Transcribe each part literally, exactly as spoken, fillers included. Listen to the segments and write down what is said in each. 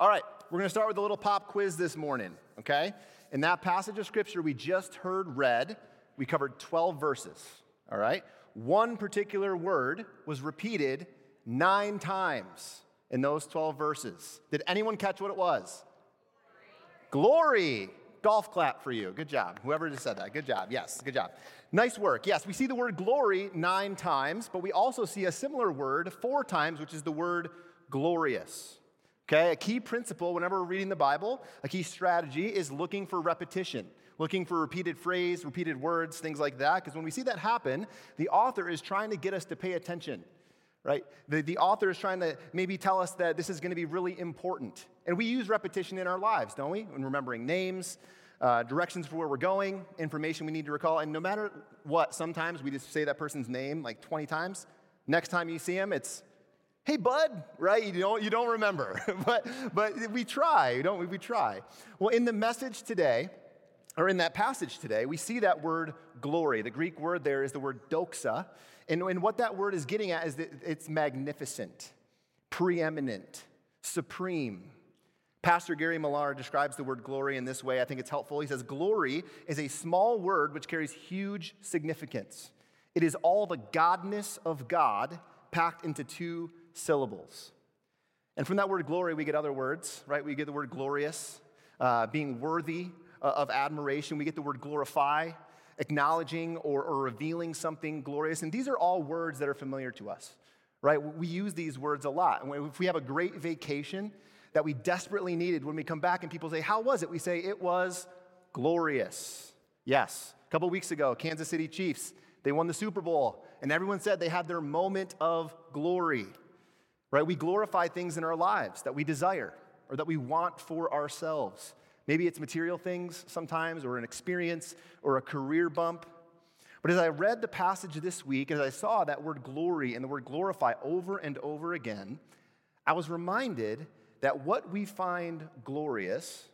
All right, we're going to start with a little pop quiz this morning, okay? In that passage of Scripture we just heard read, we covered twelve verses, all right? One particular word was repeated nine times in those twelve verses. Did anyone catch what it was? Glory. Glory. Golf clap for you. Good job. Whoever just said that. Good job. Yes, good job. Nice work. Yes, we see the word glory nine times, but we also see a similar word four times, which is the word glorious. Okay, a key principle whenever we're reading the Bible, a key strategy is looking for repetition, looking for repeated phrase, repeated words, things like that, because when we see that happen, the author is trying to get us to pay attention. Right? The, the author is trying to maybe tell us that this is going to be really important. And we use repetition in our lives, don't we? When remembering names, uh, directions for where we're going, information we need to recall. And no matter what, sometimes we just say that person's name like twenty times. Next time you see him, it's, hey, bud, right? You don't, you don't remember. but but we try, don't we? We try. Well, in the message today, or in that passage today, we see that word glory. The Greek word there is the word doxa. And, and what that word is getting at is that it's magnificent, preeminent, supreme. Pastor Gary Millar describes the word glory in this way. I think it's helpful. He says, glory is a small word which carries huge significance. It is all the godness of God packed into two syllables. And from that word glory, we get other words, right? We get the word glorious, uh, being worthy of admiration. We get the word glorify, acknowledging or, or revealing something glorious. And these are all words that are familiar to us, right? We use these words a lot. And if we have a great vacation that we desperately needed, when we come back and people say, how was it? We say, it was glorious. Yes. A couple weeks ago, Kansas City Chiefs, they won the Super Bowl. And everyone said they had their moment of glory, right? We glorify things in our lives that we desire or that we want for ourselves. Maybe it's material things sometimes, or an experience, or a career bump. But as I read the passage this week, as I saw that word glory and the word glorify over and over again, I was reminded that what we find glorious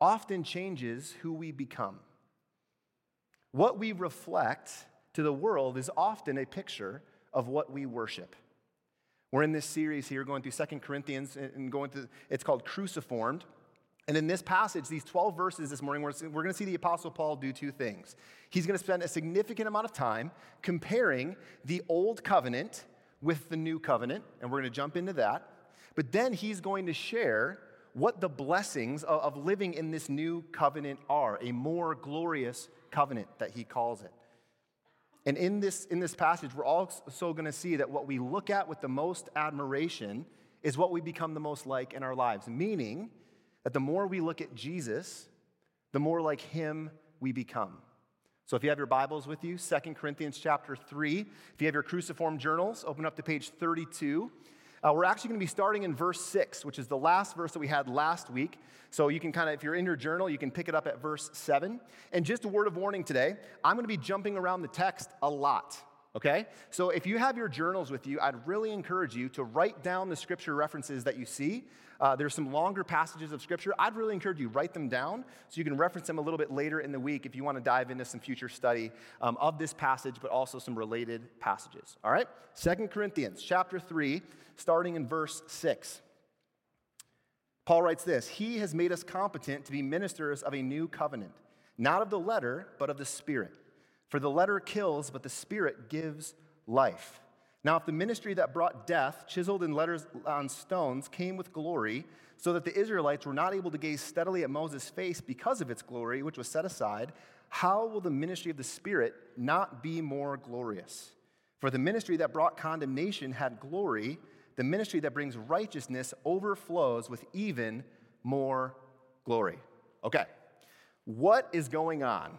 often changes who we become. What we reflect to the world is often a picture of what we worship. We're in this series here going through Second Corinthians and going through, it's called Cruciformed. And in this passage, these twelve verses this morning, we're going to see the Apostle Paul do two things. He's going to spend a significant amount of time comparing the old covenant with the new covenant, and we're going to jump into that. But then he's going to share what the blessings of living in this new covenant are, a more glorious covenant that he calls it. And in this, in this passage, we're also going to see that what we look at with the most admiration is what we become the most like in our lives, meaning that the more we look at Jesus, the more like him we become. So if you have your Bibles with you, Second Corinthians chapter three. If you have your Cruciform journals, open up to page thirty-two. Uh, we're actually going to be starting in verse six, which is the last verse that we had last week. So you can kind of, if you're in your journal, you can pick it up at verse seven. And just a word of warning today, I'm going to be jumping around the text a lot. Okay? So if you have your journals with you, I'd really encourage you to write down the scripture references that you see. Uh, there's some longer passages of scripture. I'd really encourage you, write them down so you can reference them a little bit later in the week if you want to dive into some future study um, of this passage, but also some related passages. All right? Second Corinthians chapter three, starting in verse six. Paul writes this, he has made us competent to be ministers of a new covenant, not of the letter, but of the Spirit. For the letter kills, but the Spirit gives life. Now, if the ministry that brought death, chiseled in letters on stones, came with glory, so that the Israelites were not able to gaze steadily at Moses' face because of its glory, which was set aside, how will the ministry of the Spirit not be more glorious? For the ministry that brought condemnation had glory. The ministry that brings righteousness overflows with even more glory. Okay. What is going on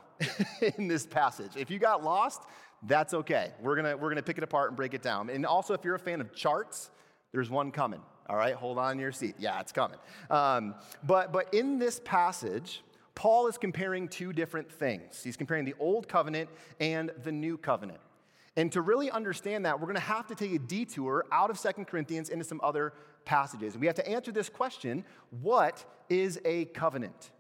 in this passage? If you got lost, that's okay. We're gonna we're gonna pick it apart and break it down. And also, if you're a fan of charts, there's one coming. All right, hold on to your seat. Yeah, it's coming. Um, but but in this passage, Paul is comparing two different things. He's comparing the old covenant and the new covenant. And to really understand that, we're going to have to take a detour out of Second Corinthians into some other passages. We have to answer this question: what is a covenant?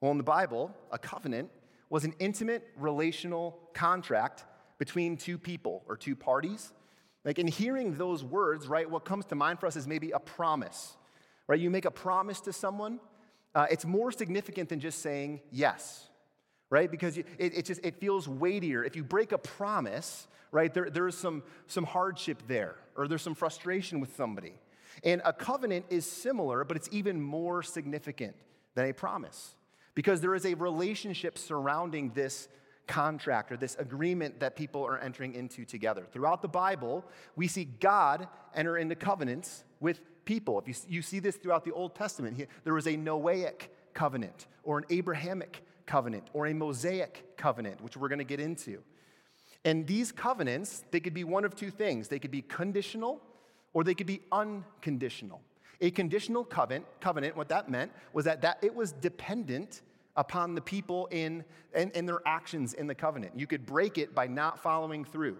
Well, in the Bible, a covenant was an intimate relational contract between two people or two parties. Like in hearing those words, right, what comes to mind for us is maybe a promise, right? You make a promise to someone. Uh, it's more significant than just saying yes, right? Because you, it, it just it feels weightier. If you break a promise, right, there there is some some hardship there, or there's some frustration with somebody. And a covenant is similar, but it's even more significant than a promise, because there is a relationship surrounding this contract or this agreement that people are entering into together. Throughout the Bible, we see God enter into covenants with people. If you, you see this throughout the Old Testament, he, there was a Noahic covenant or an Abrahamic covenant or a Mosaic covenant, which we're going to get into. And these covenants, they could be one of two things. They could be conditional or they could be unconditional. A conditional covenant, covenant, what that meant was that, that it was dependent upon the people in and, and their actions in the covenant. You could break it by not following through.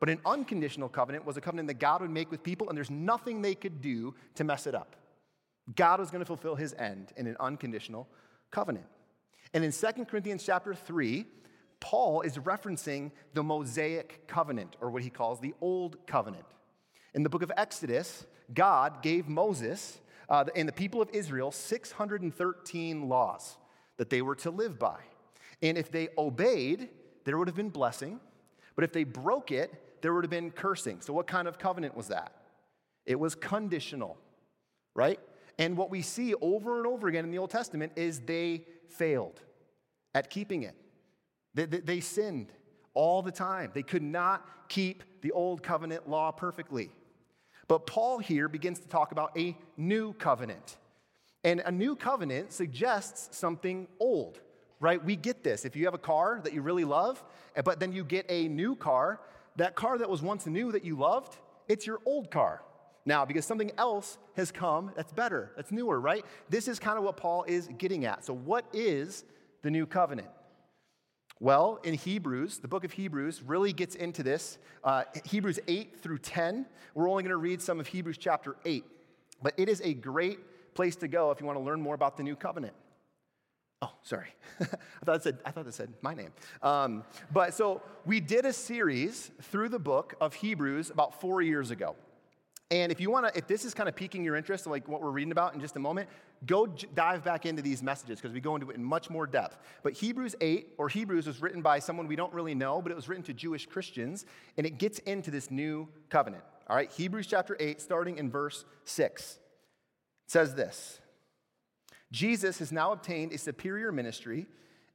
But an unconditional covenant was a covenant that God would make with people, and there's nothing they could do to mess it up. God was going to fulfill his end in an unconditional covenant. And in Second Corinthians chapter three, Paul is referencing the Mosaic covenant, or what he calls the Old Covenant. In the book of Exodus, God gave Moses uh, and the people of Israel six hundred thirteen laws that they were to live by. And if they obeyed, there would have been blessing, but if they broke it, there would have been cursing. So what kind of covenant was that? It was conditional, right? And what we see over and over again in the Old Testament is they failed at keeping it. They, they, they sinned all the time. They could not keep the Old Covenant law perfectly. But Paul here begins to talk about a new covenant. And a new covenant suggests something old, right? We get this. If you have a car that you really love, but then you get a new car, that car that was once new that you loved, it's your old car now because something else has come that's better, that's newer, right? This is kind of what Paul is getting at. So what is the new covenant? Well, in Hebrews, the book of Hebrews really gets into this. Uh, Hebrews eight through ten, we're only going to read some of Hebrews chapter eight, but it is a great place to go if you want to learn more about the new covenant. Oh, sorry. I thought it said I thought it said my name. Um, but so we did a series through the book of Hebrews about four years ago. And if you want to, if this is kind of piquing your interest, like what we're reading about in just a moment, go j- dive back into these messages because we go into it in much more depth. But Hebrews eight, or Hebrews, was written by someone we don't really know, but it was written to Jewish Christians, and it gets into this new covenant. All right, Hebrews chapter eight, starting in verse six. Says this: Jesus has now obtained a superior ministry,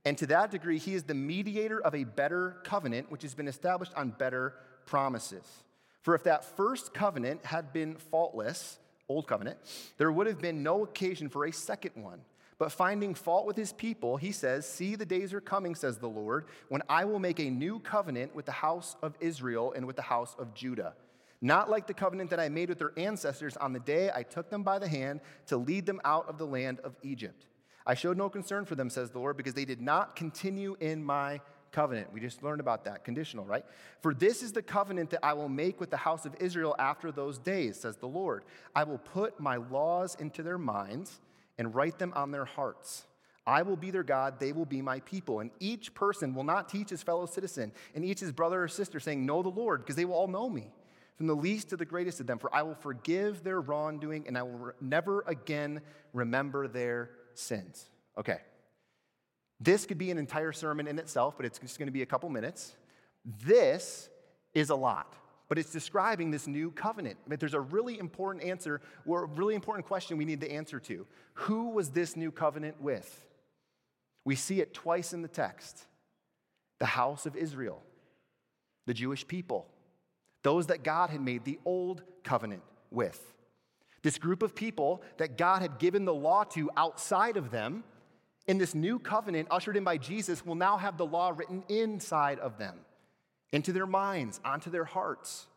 and to that degree he is the mediator of a better covenant, which has been established on better promises. For if that first covenant had been faultless, old covenant, there would have been no occasion for a second one. But finding fault with his people, he says, "See, the days are coming, says the Lord, when I will make a new covenant with the house of Israel and with the house of Judah. Not like the covenant that I made with their ancestors on the day I took them by the hand to lead them out of the land of Egypt. I showed no concern for them, says the Lord, because they did not continue in my covenant." We just learned about that, conditional, right? "For this is the covenant that I will make with the house of Israel after those days, says the Lord. I will put my laws into their minds and write them on their hearts. I will be their God, they will be my people. And each person will not teach his fellow citizen and each his brother or sister, saying, 'Know the Lord,' because they will all know me, from the least to the greatest of them, for I will forgive their wrongdoing and I will re- never again remember their sins." Okay. This could be an entire sermon in itself, but it's just going to be a couple minutes. This is a lot, but it's describing this new covenant. I mean, there's a really important answer, or a really important question we need to answer to. Who was this new covenant with? We see it twice in the text. The house of Israel, the Jewish people, those that God had made the old covenant with. This group of people that God had given the law to outside of them, in this new covenant ushered in by Jesus, will now have the law written inside of them, into their minds, onto their hearts.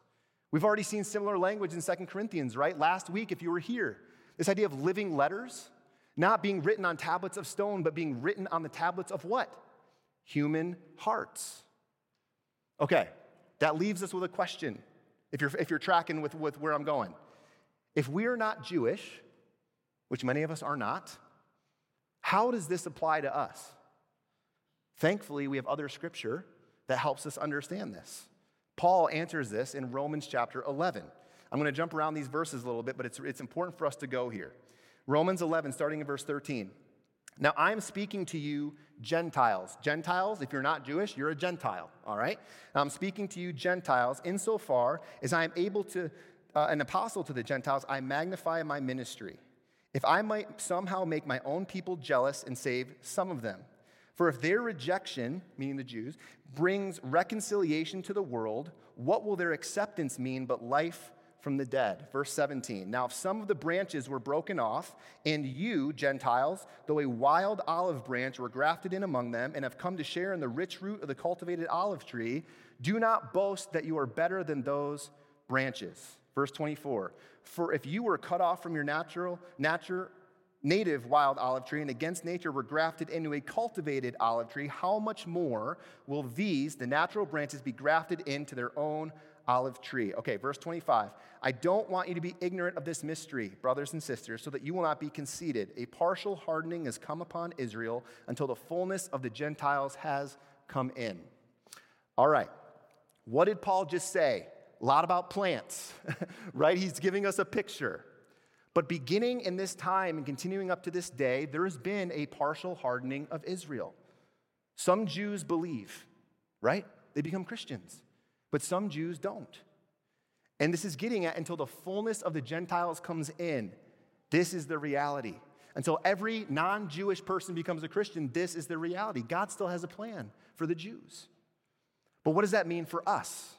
We've already seen similar language in Second Corinthians, right? Last week, if you were here, this idea of living letters, not being written on tablets of stone, but being written on the tablets of what? Human hearts. Okay. That leaves us with a question, if you're, if you're tracking with, with where I'm going. If we are not Jewish, which many of us are not, how does this apply to us? Thankfully, we have other scripture that helps us understand this. Paul answers this in Romans chapter eleven. I'm going to jump around these verses a little bit, but it's, it's important for us to go here. Romans eleven, starting in verse thirteen. Now, I'm speaking to you Gentiles. Gentiles, if you're not Jewish, you're a Gentile, all right? I'm speaking to you Gentiles insofar as I am able to, uh, an apostle to the Gentiles, I magnify my ministry. If I might somehow make my own people jealous and save some of them. For if their rejection, meaning the Jews, brings reconciliation to the world, what will their acceptance mean but life from the dead? Verse seventeen, now if some of the branches were broken off, and you, Gentiles, though a wild olive branch were grafted in among them and have come to share in the rich root of the cultivated olive tree, do not boast that you are better than those branches. Verse twenty-four, for if you were cut off from your natural nature, native wild olive tree, and against nature were grafted into a cultivated olive tree, how much more will these, the natural branches, be grafted into their own olive tree? Okay, verse twenty-five. I don't want you to be ignorant of this mystery, brothers and sisters, so that you will not be conceited. A partial hardening has come upon Israel until the fullness of the Gentiles has come in. All right, what did Paul just say? A lot about plants, right? He's giving us a picture. But beginning in this time and continuing up to this day, there has been a partial hardening of Israel. Some Jews believe, right? They become Christians. But some Jews don't. And this is getting at until the fullness of the Gentiles comes in. This is the reality. Until every non-Jewish person becomes a Christian, this is the reality. God still has a plan for the Jews. But what does that mean for us?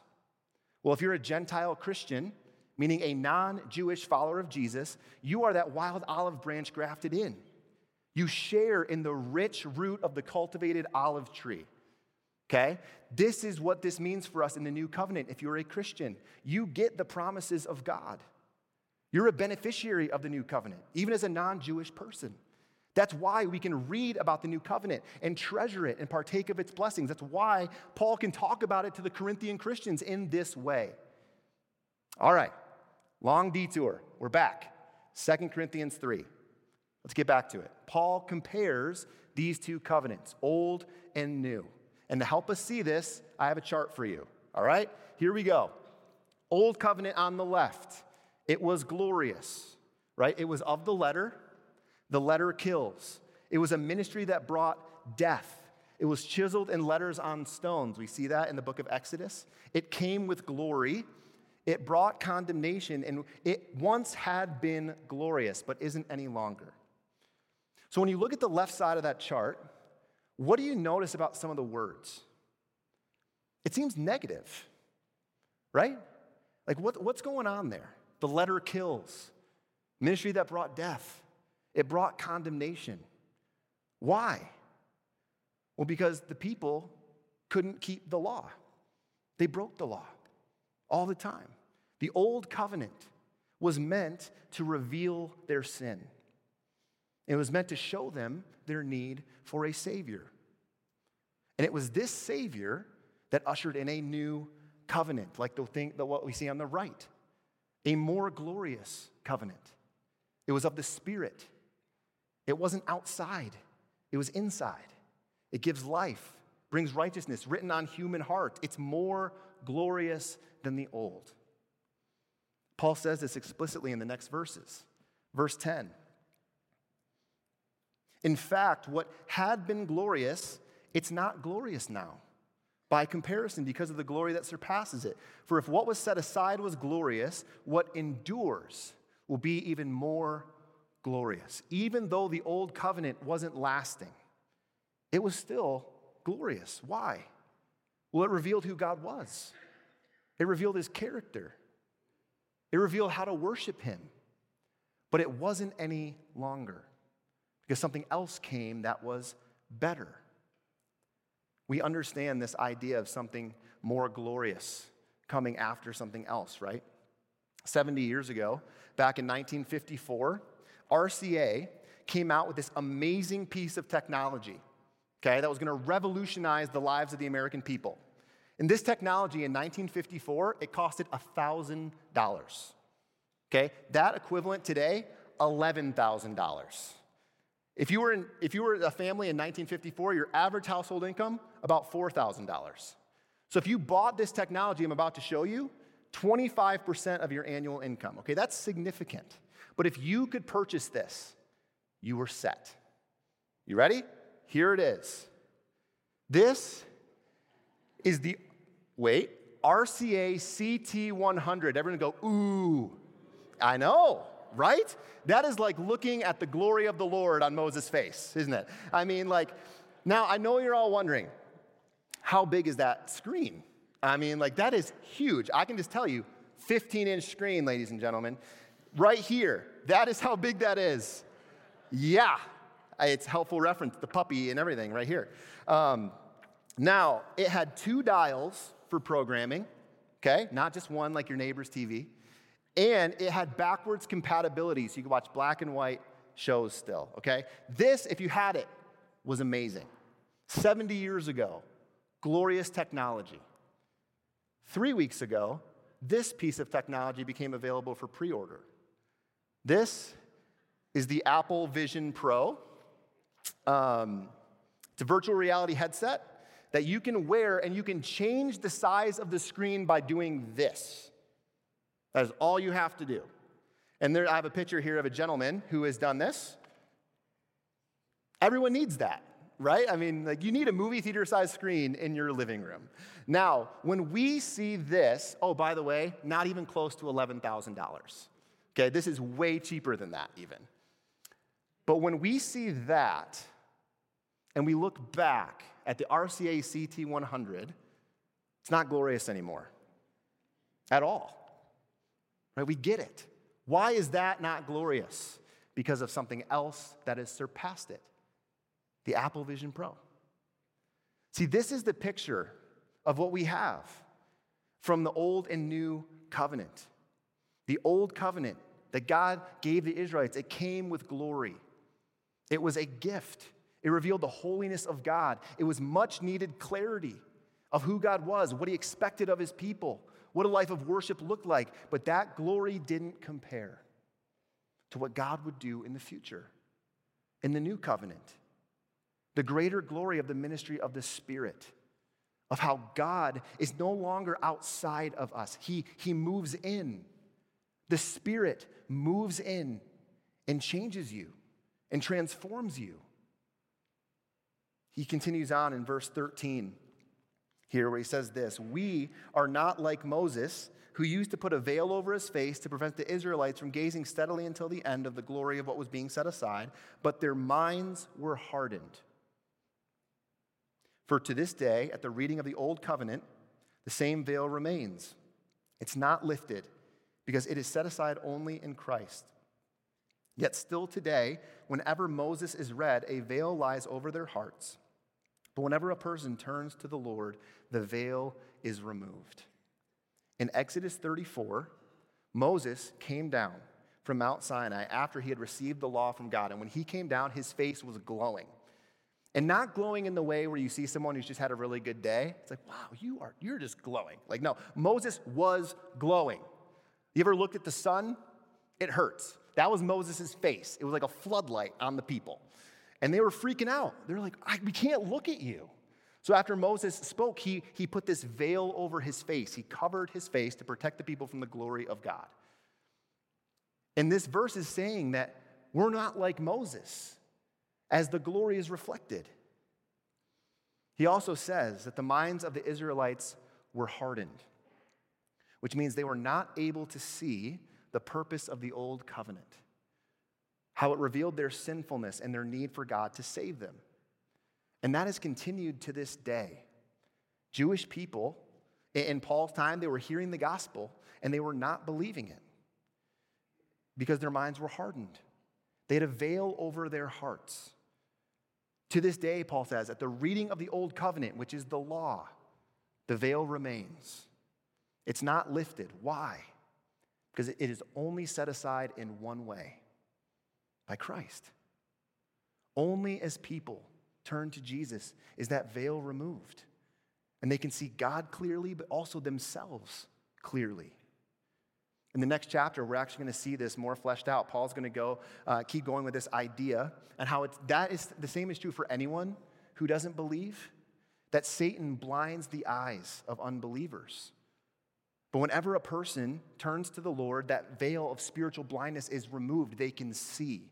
Well, if you're a Gentile Christian, meaning a non-Jewish follower of Jesus, you are that wild olive branch grafted in. You share in the rich root of the cultivated olive tree, okay? This is what this means for us in the new covenant. If you're a Christian, you get the promises of God. You're a beneficiary of the new covenant, even as a non-Jewish person. That's why we can read about the new covenant and treasure it and partake of its blessings. That's why Paul can talk about it to the Corinthian Christians in this way. All right. Long detour. We're back. Second Corinthians three. Let's get back to it. Paul compares these two covenants, old and new. And to help us see this, I have a chart for you. All right? Here we go. Old covenant on the left. It was glorious, right? It was of the letter. The letter kills. It was a ministry that brought death. It was chiseled in letters on stones. We see that in the book of Exodus. It came with glory. It brought condemnation, and it once had been glorious, but isn't any longer. So when you look at the left side of that chart, what do you notice about some of the words? It seems negative, right? Like, what, what's going on there? The letter kills. Ministry that brought death. It brought condemnation. Why? Well, because the people couldn't keep the law. They broke the law all the time. The old covenant was meant to reveal their sin. It was meant to show them their need for a Savior. And it was this Savior that ushered in a new covenant, like the thing that what we see on the right, a more glorious covenant. It was of the Spirit. It wasn't outside. It was inside. It gives life, brings righteousness, written on human heart. It's more glorious than the old. Paul says this explicitly in the next verses. Verse ten. In fact, what had been glorious, it's not glorious now by comparison because of the glory that surpasses it. For if what was set aside was glorious, what endures will be even more glorious. Even though the old covenant wasn't lasting, it was still glorious. Why? Well, it revealed who God was. It revealed his character. It revealed how to worship him. But it wasn't any longer because something else came that was better. We understand this idea of something more glorious coming after something else, right? seventy years ago, back in nineteen fifty-four, R C A came out with this amazing piece of technology, okay, that was going to revolutionize the lives of the American people. And this technology in nineteen fifty-four, it costed one thousand dollars, okay? That equivalent today, eleven thousand dollars. If you were in, if you were a family in nineteen fifty-four, your average household income, about four thousand dollars. So if you bought this technology I'm about to show you, twenty-five percent of your annual income, okay? That's significant. But if you could purchase this you were set. You ready? Here it is. This is the, wait, R C A C T one hundred. Everyone go, ooh, I know, right? That is like looking at the glory of the Lord on Moses' face, isn't it? I mean, like, now I know you're all wondering, how big is that screen? I mean, like, that is huge. I can just tell you, fifteen-inch screen, ladies and gentlemen, right here. That is how big that is. Yeah. It's helpful reference, the puppy and everything right here. Um, now, it had two dials for programming, okay? Not just one like your neighbor's T V. And it had backwards compatibility, so you could watch black and white shows still, okay? This, if you had it, was amazing. seventy years ago, glorious technology. Three weeks ago, this piece of technology became available for pre-order. This is the Apple Vision Pro. Um, it's a virtual reality headset that you can wear, and you can change the size of the screen by doing this. That is all you have to do. And there, I have a picture here of a gentleman who has done this. Everyone needs that, right? I mean, like, you need a movie theater-sized screen in your living room. Now, when we see this, oh, by the way, not even close to eleven thousand dollars. Okay, this is way cheaper than that even. But when we see that, and we look back at the R C A C T one hundred, it's not glorious anymore at all. Right? We get it. Why is that not glorious? Because of something else that has surpassed it, the Apple Vision Pro. See, this is the picture of what we have from the Old and New Covenant. The Old Covenant that God gave the Israelites, it came with glory. It was a gift. It revealed the holiness of God. It was much needed clarity of who God was, what he expected of his people, what a life of worship looked like. But that glory didn't compare to what God would do in the future, in the new covenant. The greater glory of the ministry of the Spirit, of how God is no longer outside of us. He, he moves in. The Spirit moves in and changes you and transforms you. He continues on in verse thirteen here where he says this, "We are not like Moses, who used to put a veil over his face to prevent the Israelites from gazing steadily until the end of the glory of what was being set aside, but their minds were hardened. For to this day, at the reading of the Old Covenant, the same veil remains. It's not lifted, because it is set aside only in Christ. Yet still today, whenever Moses is read, a veil lies over their hearts. But whenever a person turns to the Lord, the veil is removed." In Exodus thirty-four, Moses came down from Mount Sinai after he had received the law from God. And when he came down, his face was glowing. And not glowing in the way where you see someone who's just had a really good day. It's like, wow, you are, you're just glowing. Like, no, Moses was glowing. You ever looked at the sun? It hurts. That was Moses' face. It was like a floodlight on the people. And they were freaking out. They're like, I, we can't look at you. So after Moses spoke, he, he put this veil over his face. He covered his face to protect the people from the glory of God. And this verse is saying that we're not like Moses as the glory is reflected. He also says that the minds of the Israelites were hardened, which means they were not able to see the purpose of the Old Covenant, how it revealed their sinfulness and their need for God to save them. And that has continued to this day. Jewish people, in Paul's time, they were hearing the gospel, and they were not believing it because their minds were hardened. They had a veil over their hearts. To this day, Paul says, at the reading of the Old Covenant, which is the law, the veil remains. It's not lifted. Why? Because it is only set aside in one way, by Christ. Only as people turn to Jesus is that veil removed. And they can see God clearly, but also themselves clearly. In the next chapter, we're actually going to see this more fleshed out. Paul's going to go, uh, keep going with this idea and how it's, that is the same is true for anyone who doesn't believe, that Satan blinds the eyes of unbelievers. But whenever a person turns to the Lord, that veil of spiritual blindness is removed. They can see.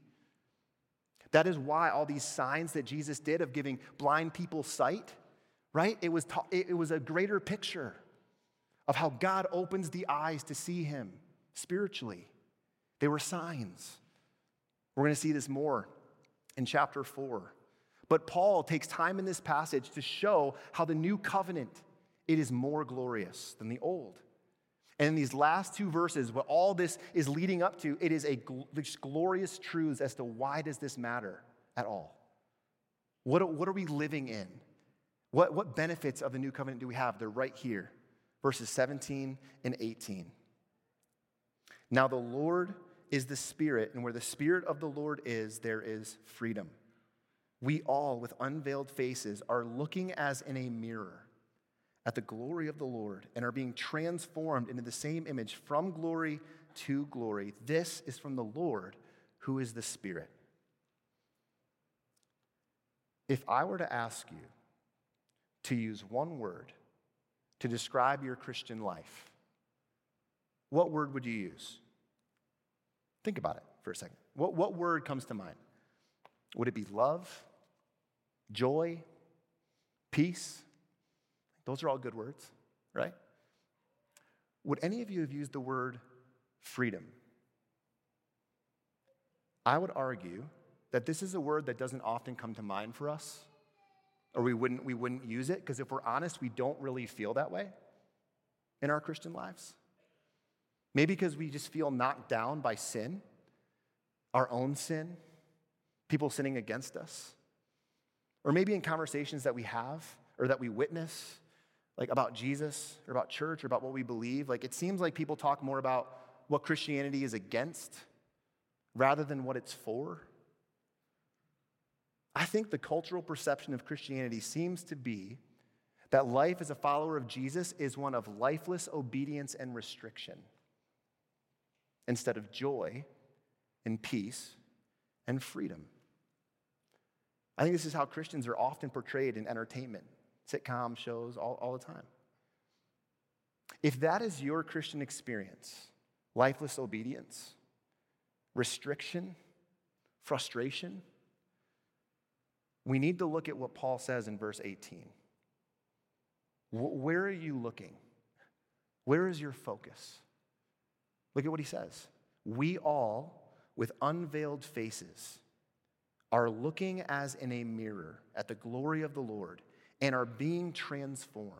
That is why all these signs that Jesus did of giving blind people sight, right? It was, ta- it was a greater picture of how God opens the eyes to see him spiritually. They were signs. We're going to see this more in chapter four. But Paul takes time in this passage to show how the new covenant, it is more glorious than the old. And in these last two verses, what all this is leading up to, it is a gl- glorious truths as to why does this matter at all? What, what are we living in? What, what benefits of the new covenant do we have? They're right here, verses seventeen and eighteen. Now the Lord is the Spirit, and where the Spirit of the Lord is, there is freedom. We all, with unveiled faces, are looking as in a mirror at the glory of the Lord and are being transformed into the same image from glory to glory. This is from the Lord, who is the Spirit. If I were to ask you to use one word to describe your Christian life, what word would you use? Think about it for a second. What, what word comes to mind? Would it be love, joy, peace? Those are all good words, right? Would any of you have used the word freedom? I would argue that this is a word that doesn't often come to mind for us, or we wouldn't, we wouldn't use it, because if we're honest, we don't really feel that way in our Christian lives. Maybe because we just feel knocked down by sin, our own sin, people sinning against us, or maybe in conversations that we have or that we witness, like about Jesus or about church or about what we believe. Like, it seems like people talk more about what Christianity is against rather than what it's for. I think the cultural perception of Christianity seems to be that life as a follower of Jesus is one of lifeless obedience and restriction instead of joy and peace and freedom. I think this is how Christians are often portrayed in entertainment, sitcom shows, all, all the time. If that is your Christian experience, lifeless obedience, restriction, frustration, we need to look at what Paul says in verse eighteen. Where are you looking? Where is your focus? Look at what he says. We all, with unveiled faces, are looking as in a mirror at the glory of the Lord and are being transformed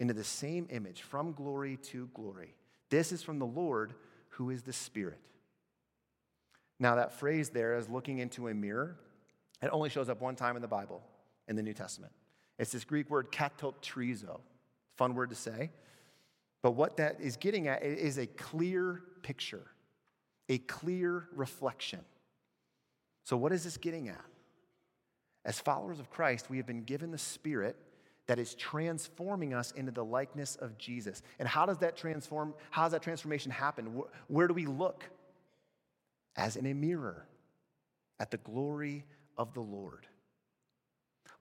into the same image from glory to glory. This is from the Lord, who is the Spirit. Now, that phrase there is looking into a mirror. It only shows up one time in the Bible, in the New Testament. It's this Greek word katoptrizo. Fun word to say. But what that is getting at is a clear picture, a clear reflection. So what is this getting at? As followers of Christ, we have been given the Spirit that is transforming us into the likeness of Jesus. And how does that transform? How does that transformation happen? Where do we look? As in a mirror, at the glory of the Lord.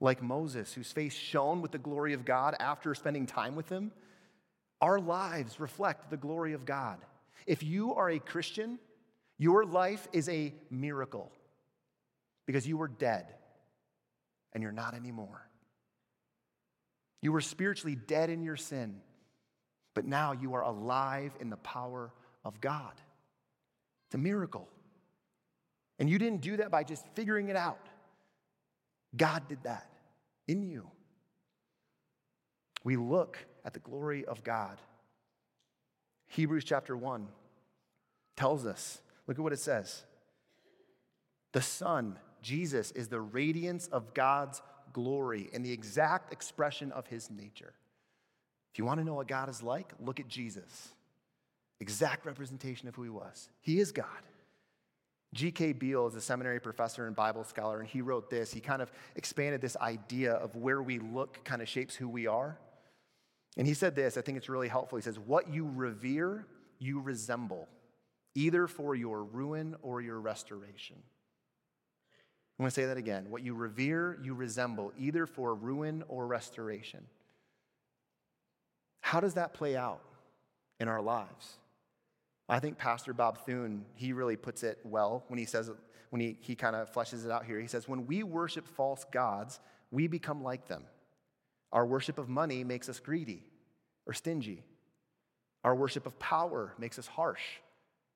Like Moses, whose face shone with the glory of God after spending time with him, our lives reflect the glory of God. If you are a Christian, your life is a miracle, because you were dead, and you're not anymore. You were spiritually dead in your sin, but now you are alive in the power of God. It's a miracle. And you didn't do that by just figuring it out. God did that in you. We look at the glory of God. Hebrews chapter one tells us, look at what it says. The Son, Jesus, is the radiance of God's glory and the exact expression of his nature. If you want to know what God is like, look at Jesus. Exact representation of who he was. He is God. G K Beale is a seminary professor and Bible scholar, and he wrote this. He kind of expanded this idea of where we look kind of shapes who we are. And he said this, I think it's really helpful. He says, what you revere, you resemble, either for your ruin or your restoration. I'm going to say that again. What you revere, you resemble, either for ruin or restoration. How does that play out in our lives? I think Pastor Bob Thune, he really puts it well when he says, when he, he kind of fleshes it out here. He says, when we worship false gods, we become like them. Our worship of money makes us greedy or stingy. Our worship of power makes us harsh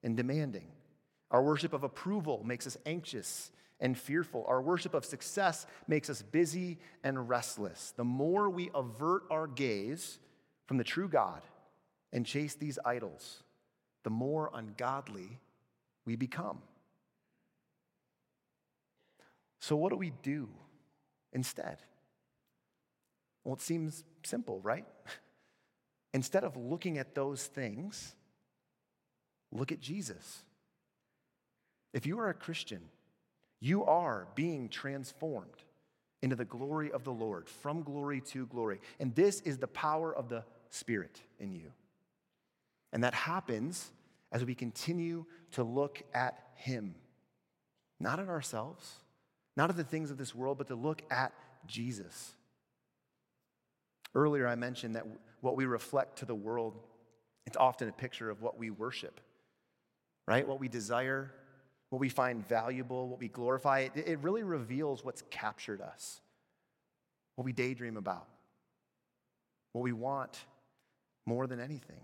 and demanding. Our worship of approval makes us anxious and fearful. Our worship of success makes us busy and restless. The more we avert our gaze from the true God and chase these idols, the more ungodly we become. So what do we do instead? Well, it seems simple, right? Instead of looking at those things, look at Jesus. If you are a Christian, you are being transformed into the glory of the Lord, from glory to glory. And this is the power of the Spirit in you. And that happens as we continue to look at Him, not at ourselves, not at the things of this world, but to look at Jesus. Earlier I mentioned that what we reflect to the world, it's often a picture of what we worship, right? What we desire, what we find valuable, what we glorify. It, it really reveals what's captured us, what we daydream about, what we want more than anything.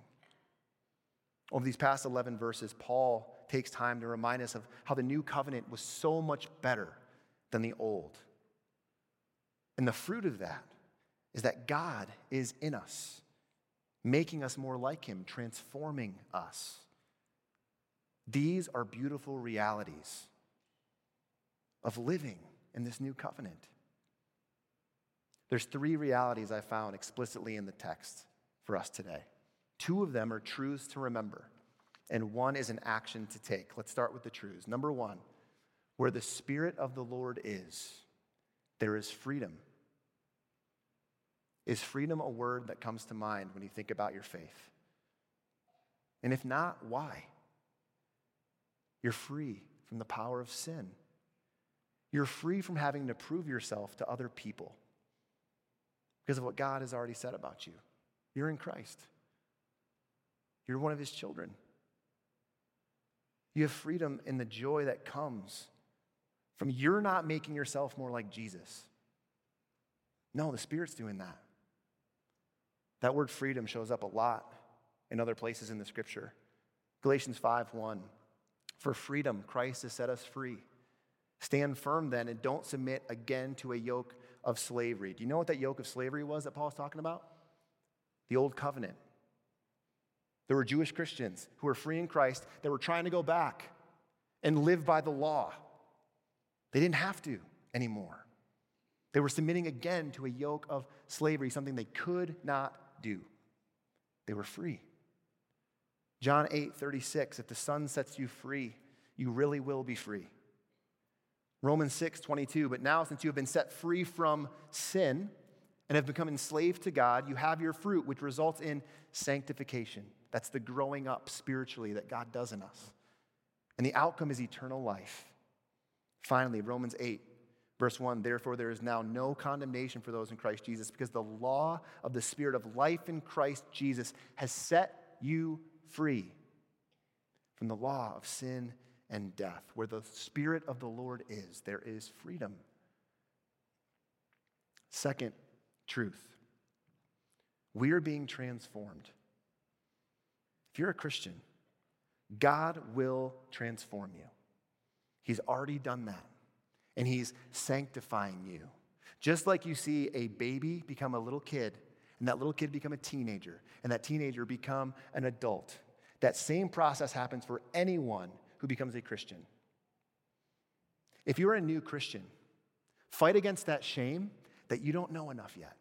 Over these past eleven verses, Paul takes time to remind us of how the new covenant was so much better than the old. And the fruit of that is that God is in us, making us more like Him, transforming us. These are beautiful realities of living in this new covenant. There's three realities I found explicitly in the text for us today. Two of them are truths to remember, and one is an action to take. Let's start with the truths. Number one, where the Spirit of the Lord is, there is freedom. Is freedom a word that comes to mind when you think about your faith? And if not, why? You're free from the power of sin. You're free from having to prove yourself to other people because of what God has already said about you. You're in Christ. You're one of His children. You have freedom in the joy that comes from you're not making yourself more like Jesus. No, the Spirit's doing that. That word freedom shows up a lot in other places in the Scripture. Galatians five one, for freedom, Christ has set us free. Stand firm then and don't submit again to a yoke of slavery. Do you know what that yoke of slavery was that Paul's talking about? The old covenant. There were Jewish Christians who were free in Christ that were trying to go back and live by the law. They didn't have to anymore. They were submitting again to a yoke of slavery, something they could not do. They were free. John eight thirty-six, if the Son sets you free, you really will be free. Romans six twenty-two, but now since you have been set free from sin and have become enslaved to God, you have your fruit, which results in sanctification. That's the growing up spiritually that God does in us. And the outcome is eternal life. Finally, Romans eight. Verse one, therefore there is now no condemnation for those in Christ Jesus because the law of the Spirit of life in Christ Jesus has set you free from the law of sin and death. Where the Spirit of the Lord is, there is freedom. Second truth, we are being transformed. If you're a Christian, God will transform you. He's already done that. And He's sanctifying you. Just like you see a baby become a little kid, and that little kid become a teenager, and that teenager become an adult. That same process happens for anyone who becomes a Christian. If you're a new Christian, fight against that shame that you don't know enough yet.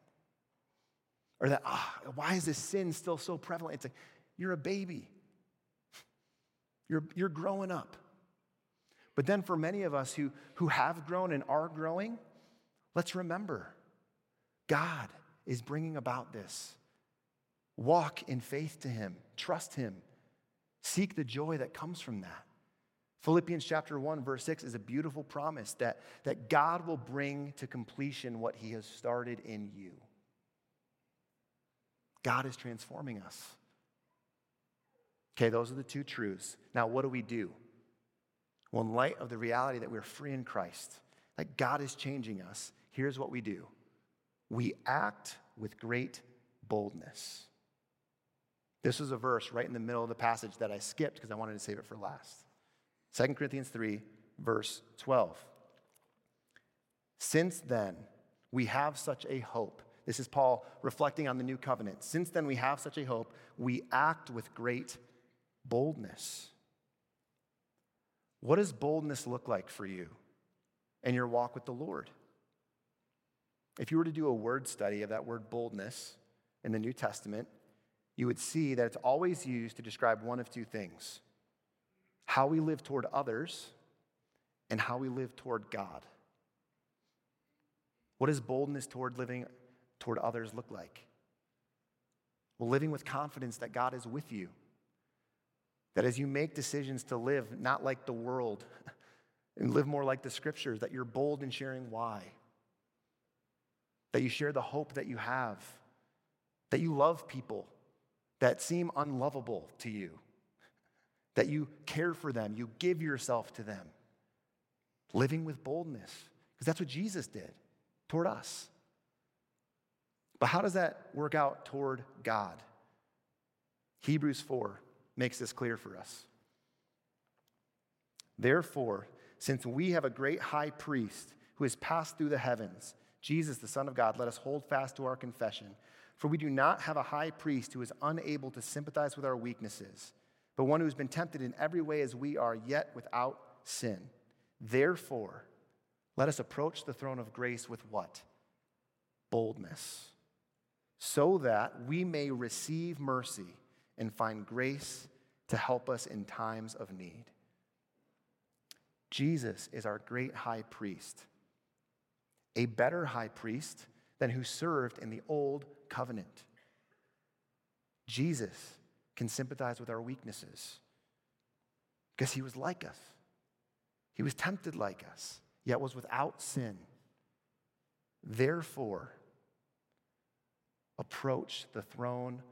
Or that, ah, oh, why is this sin still so prevalent? It's like, you're a baby. You're, you're growing up. But then for many of us who, who have grown and are growing, let's remember, God is bringing about this. Walk in faith to Him. Trust Him. Seek the joy that comes from that. Philippians chapter one, verse six is a beautiful promise that, that God will bring to completion what He has started in you. God is transforming us. Okay, those are the two truths. Now, what do we do? Well, in light of the reality that we're free in Christ, that God is changing us, here's what we do. We act with great boldness. This is a verse right in the middle of the passage that I skipped because I wanted to save it for last. Second Corinthians three, verse twelve. Since then, we have such a hope. This is Paul reflecting on the new covenant. Since then, we have such a hope. We act with great boldness. What does boldness look like for you in your walk with the Lord? If you were to do a word study of that word boldness in the New Testament, you would see that it's always used to describe one of two things: how we live toward others and how we live toward God. What does boldness toward living toward others look like? Well, living with confidence that God is with you, that as you make decisions to live not like the world and live more like the scriptures, that you're bold in sharing why, that you share the hope that you have, that you love people that seem unlovable to you, that you care for them, you give yourself to them. Living with boldness, because that's what Jesus did toward us. But how does that work out toward God? Hebrews four makes this clear for us. Therefore, since we have a great high priest who has passed through the heavens, Jesus, the Son of God, let us hold fast to our confession. For we do not have a high priest who is unable to sympathize with our weaknesses, but one who has been tempted in every way as we are, yet without sin. Therefore, let us approach the throne of grace with what? Boldness, so that we may receive mercy and find grace to help us in times of need. Jesus is our great high priest, a better high priest than who served in the old covenant. Jesus can sympathize with our weaknesses because he was like us. He was tempted like us, yet was without sin. Therefore, approach the throne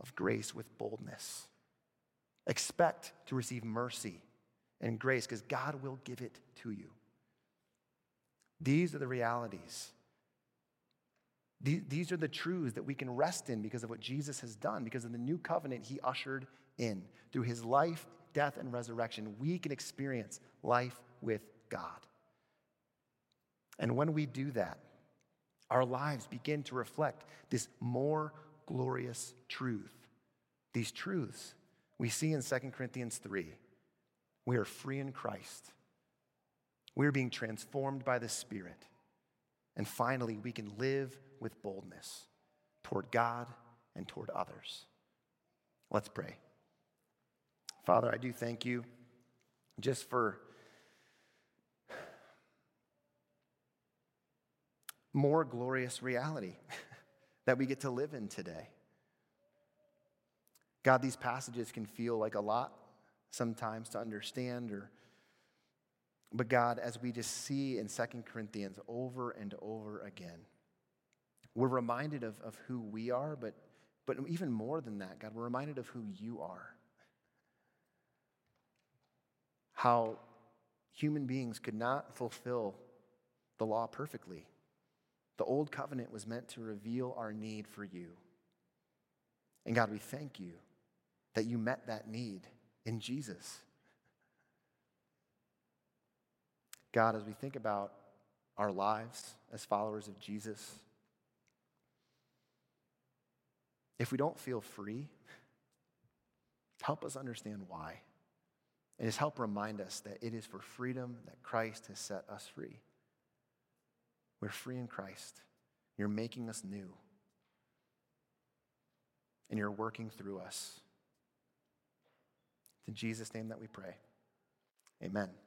of grace with boldness. Expect to receive mercy and grace because God will give it to you. These are the realities. These are the truths that we can rest in because of what Jesus has done, because of the new covenant he ushered in. Through his life, death, and resurrection, we can experience life with God. And when we do that, our lives begin to reflect this more glorious truth. These truths we see in Second Corinthians three. We are free in Christ. We are being transformed by the Spirit. And finally, we can live with boldness toward God and toward others. Let's pray. Father, I do thank you just for more glorious reality that we get to live in today. God, these passages can feel like a lot sometimes to understand, or but God, as we just see in Second Corinthians over and over again, we're reminded of, of who we are, but, but even more than that, God, we're reminded of who you are. How human beings could not fulfill the law perfectly. The old covenant was meant to reveal our need for you. And God, we thank you that you met that need in Jesus. God, as we think about our lives as followers of Jesus, if we don't feel free, help us understand why. And just help remind us that it is for freedom that Christ has set us free. We're free in Christ. You're making us new. And you're working through us. It's in Jesus' name that we pray. Amen.